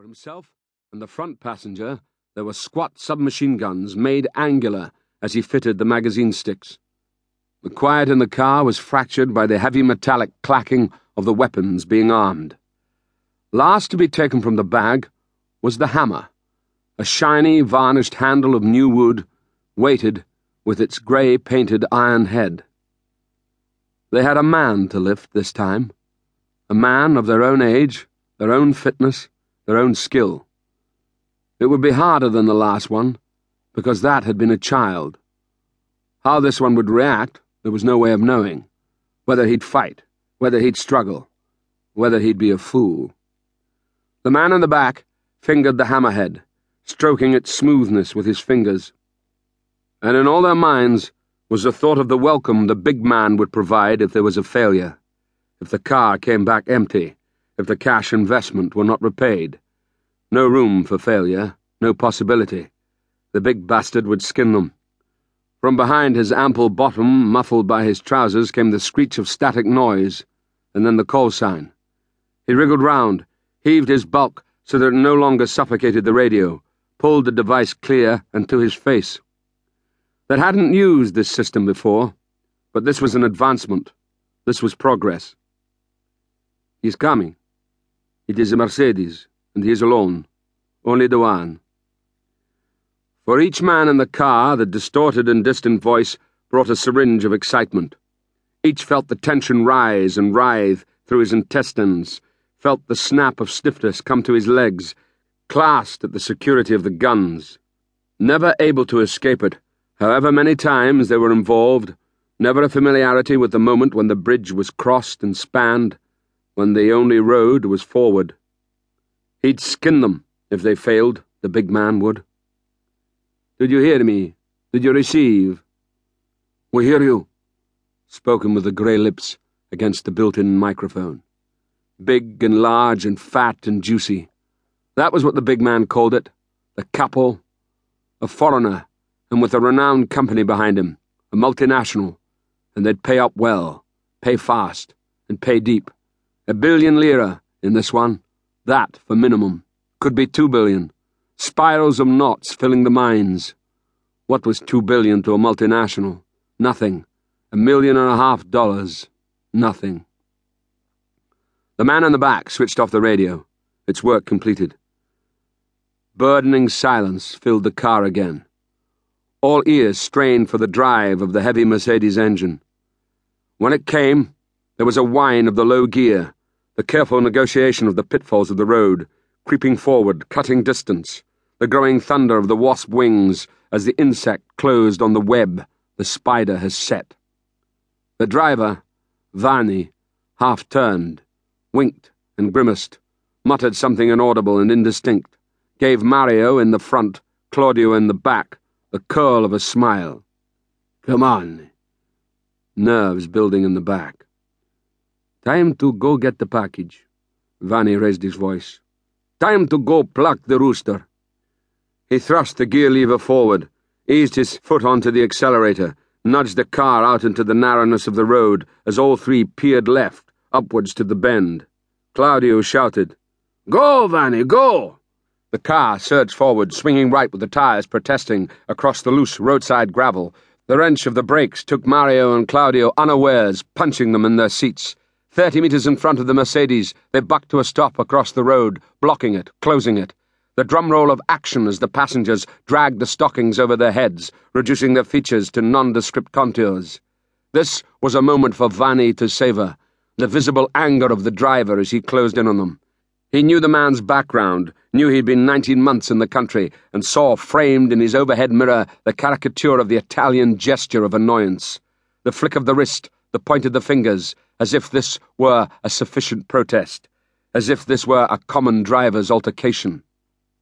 For himself and the front passenger, there were squat submachine guns made angular as he fitted the magazine sticks. The quiet in the car was fractured by the heavy metallic clacking of the weapons being armed. Last to be taken from the bag was the hammer, a shiny, varnished handle of new wood, weighted with its grey-painted iron head. They had a man to lift this time, a man of their own age, their own fitness, their own skill. It would be harder than the last one, because that had been a child. How this one would react, there was no way of knowing. Whether he'd fight, whether he'd struggle, whether he'd be a fool. The man in the back fingered the hammerhead, stroking its smoothness with his fingers. And in all their minds was the thought of the welcome the big man would provide if there was a failure, if the car came back empty, if the cash investment were not repaid. No room for failure, no possibility. The big bastard would skin them. From behind his ample bottom, muffled by his trousers, came the screech of static noise, and then the call sign. He wriggled round, heaved his bulk so that it no longer suffocated the radio, pulled the device clear and to his face. They hadn't used this system before, but this was an advancement. This was progress. He's coming. It is a Mercedes. And he is alone, only the one. For each man in the car, the distorted and distant voice brought a syringe of excitement. Each felt the tension rise and writhe through his intestines, felt the snap of stiffness come to his legs, clasped at the security of the guns. Never able to escape it, however many times they were involved, never a familiarity with the moment when the bridge was crossed and spanned, when the only road was forward. He'd skin them if they failed, the big man would. Did you hear me? Did you receive? We hear you, spoken with the grey lips against the built-in microphone. Big and large and fat and juicy. That was what the big man called it, the couple. A foreigner, and with a renowned company behind him, a multinational, and they'd pay up well, pay fast, and pay deep. £1 billion in this one. That, for minimum, could be 2 billion. Spirals of knots filling the mines. What was 2 billion to a multinational? Nothing. $1.5 million. Nothing. The man in the back switched off the radio. Its work completed. Burdening silence filled the car again. All ears strained for the drive of the heavy Mercedes engine. When it came, there was a whine of the low gear. The careful negotiation of the pitfalls of the road, creeping forward, cutting distance, the growing thunder of the wasp wings as the insect closed on the web the spider has set. The driver, Varney, half-turned, winked and grimaced, muttered something inaudible and indistinct, gave Mario in the front, Claudio in the back, the curl of a smile. Come on. Nerves building in the back. Time to go get the package. Vanni raised his voice. Time to go pluck the rooster. He thrust the gear lever forward, eased his foot onto the accelerator, nudged the car out into the narrowness of the road as all three peered left, upwards to the bend. Claudio shouted, Go, Vanni, go! The car surged forward, swinging right with the tires protesting across the loose roadside gravel. The wrench of the brakes took Mario and Claudio unawares, punching them in their seats. 30 meters in front of the Mercedes, they bucked to a stop across the road, blocking it, closing it. The drumroll of action as the passengers dragged the stockings over their heads, reducing their features to nondescript contours. This was a moment for Vanni to savour, the visible anger of the driver as he closed in on them. He knew the man's background, knew he'd been 19 months in the country, and saw framed in his overhead mirror the caricature of the Italian gesture of annoyance. The flick of the wrist, the point of the fingers, as if this were a sufficient protest, as if this were a common driver's altercation.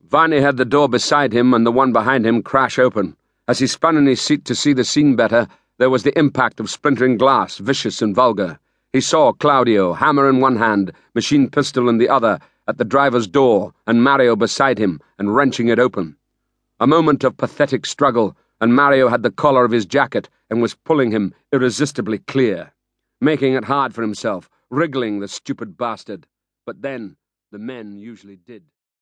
Varney had the door beside him and the one behind him crash open. As he spun in his seat to see the scene better, there was the impact of splintering glass, vicious and vulgar. He saw Claudio, hammer in one hand, machine pistol in the other, at the driver's door, and Mario beside him, and wrenching it open. A moment of pathetic struggle, and Mario had the collar of his jacket and was pulling him irresistibly clear. Making it hard for himself, wriggling the stupid bastard. But then, the men usually did.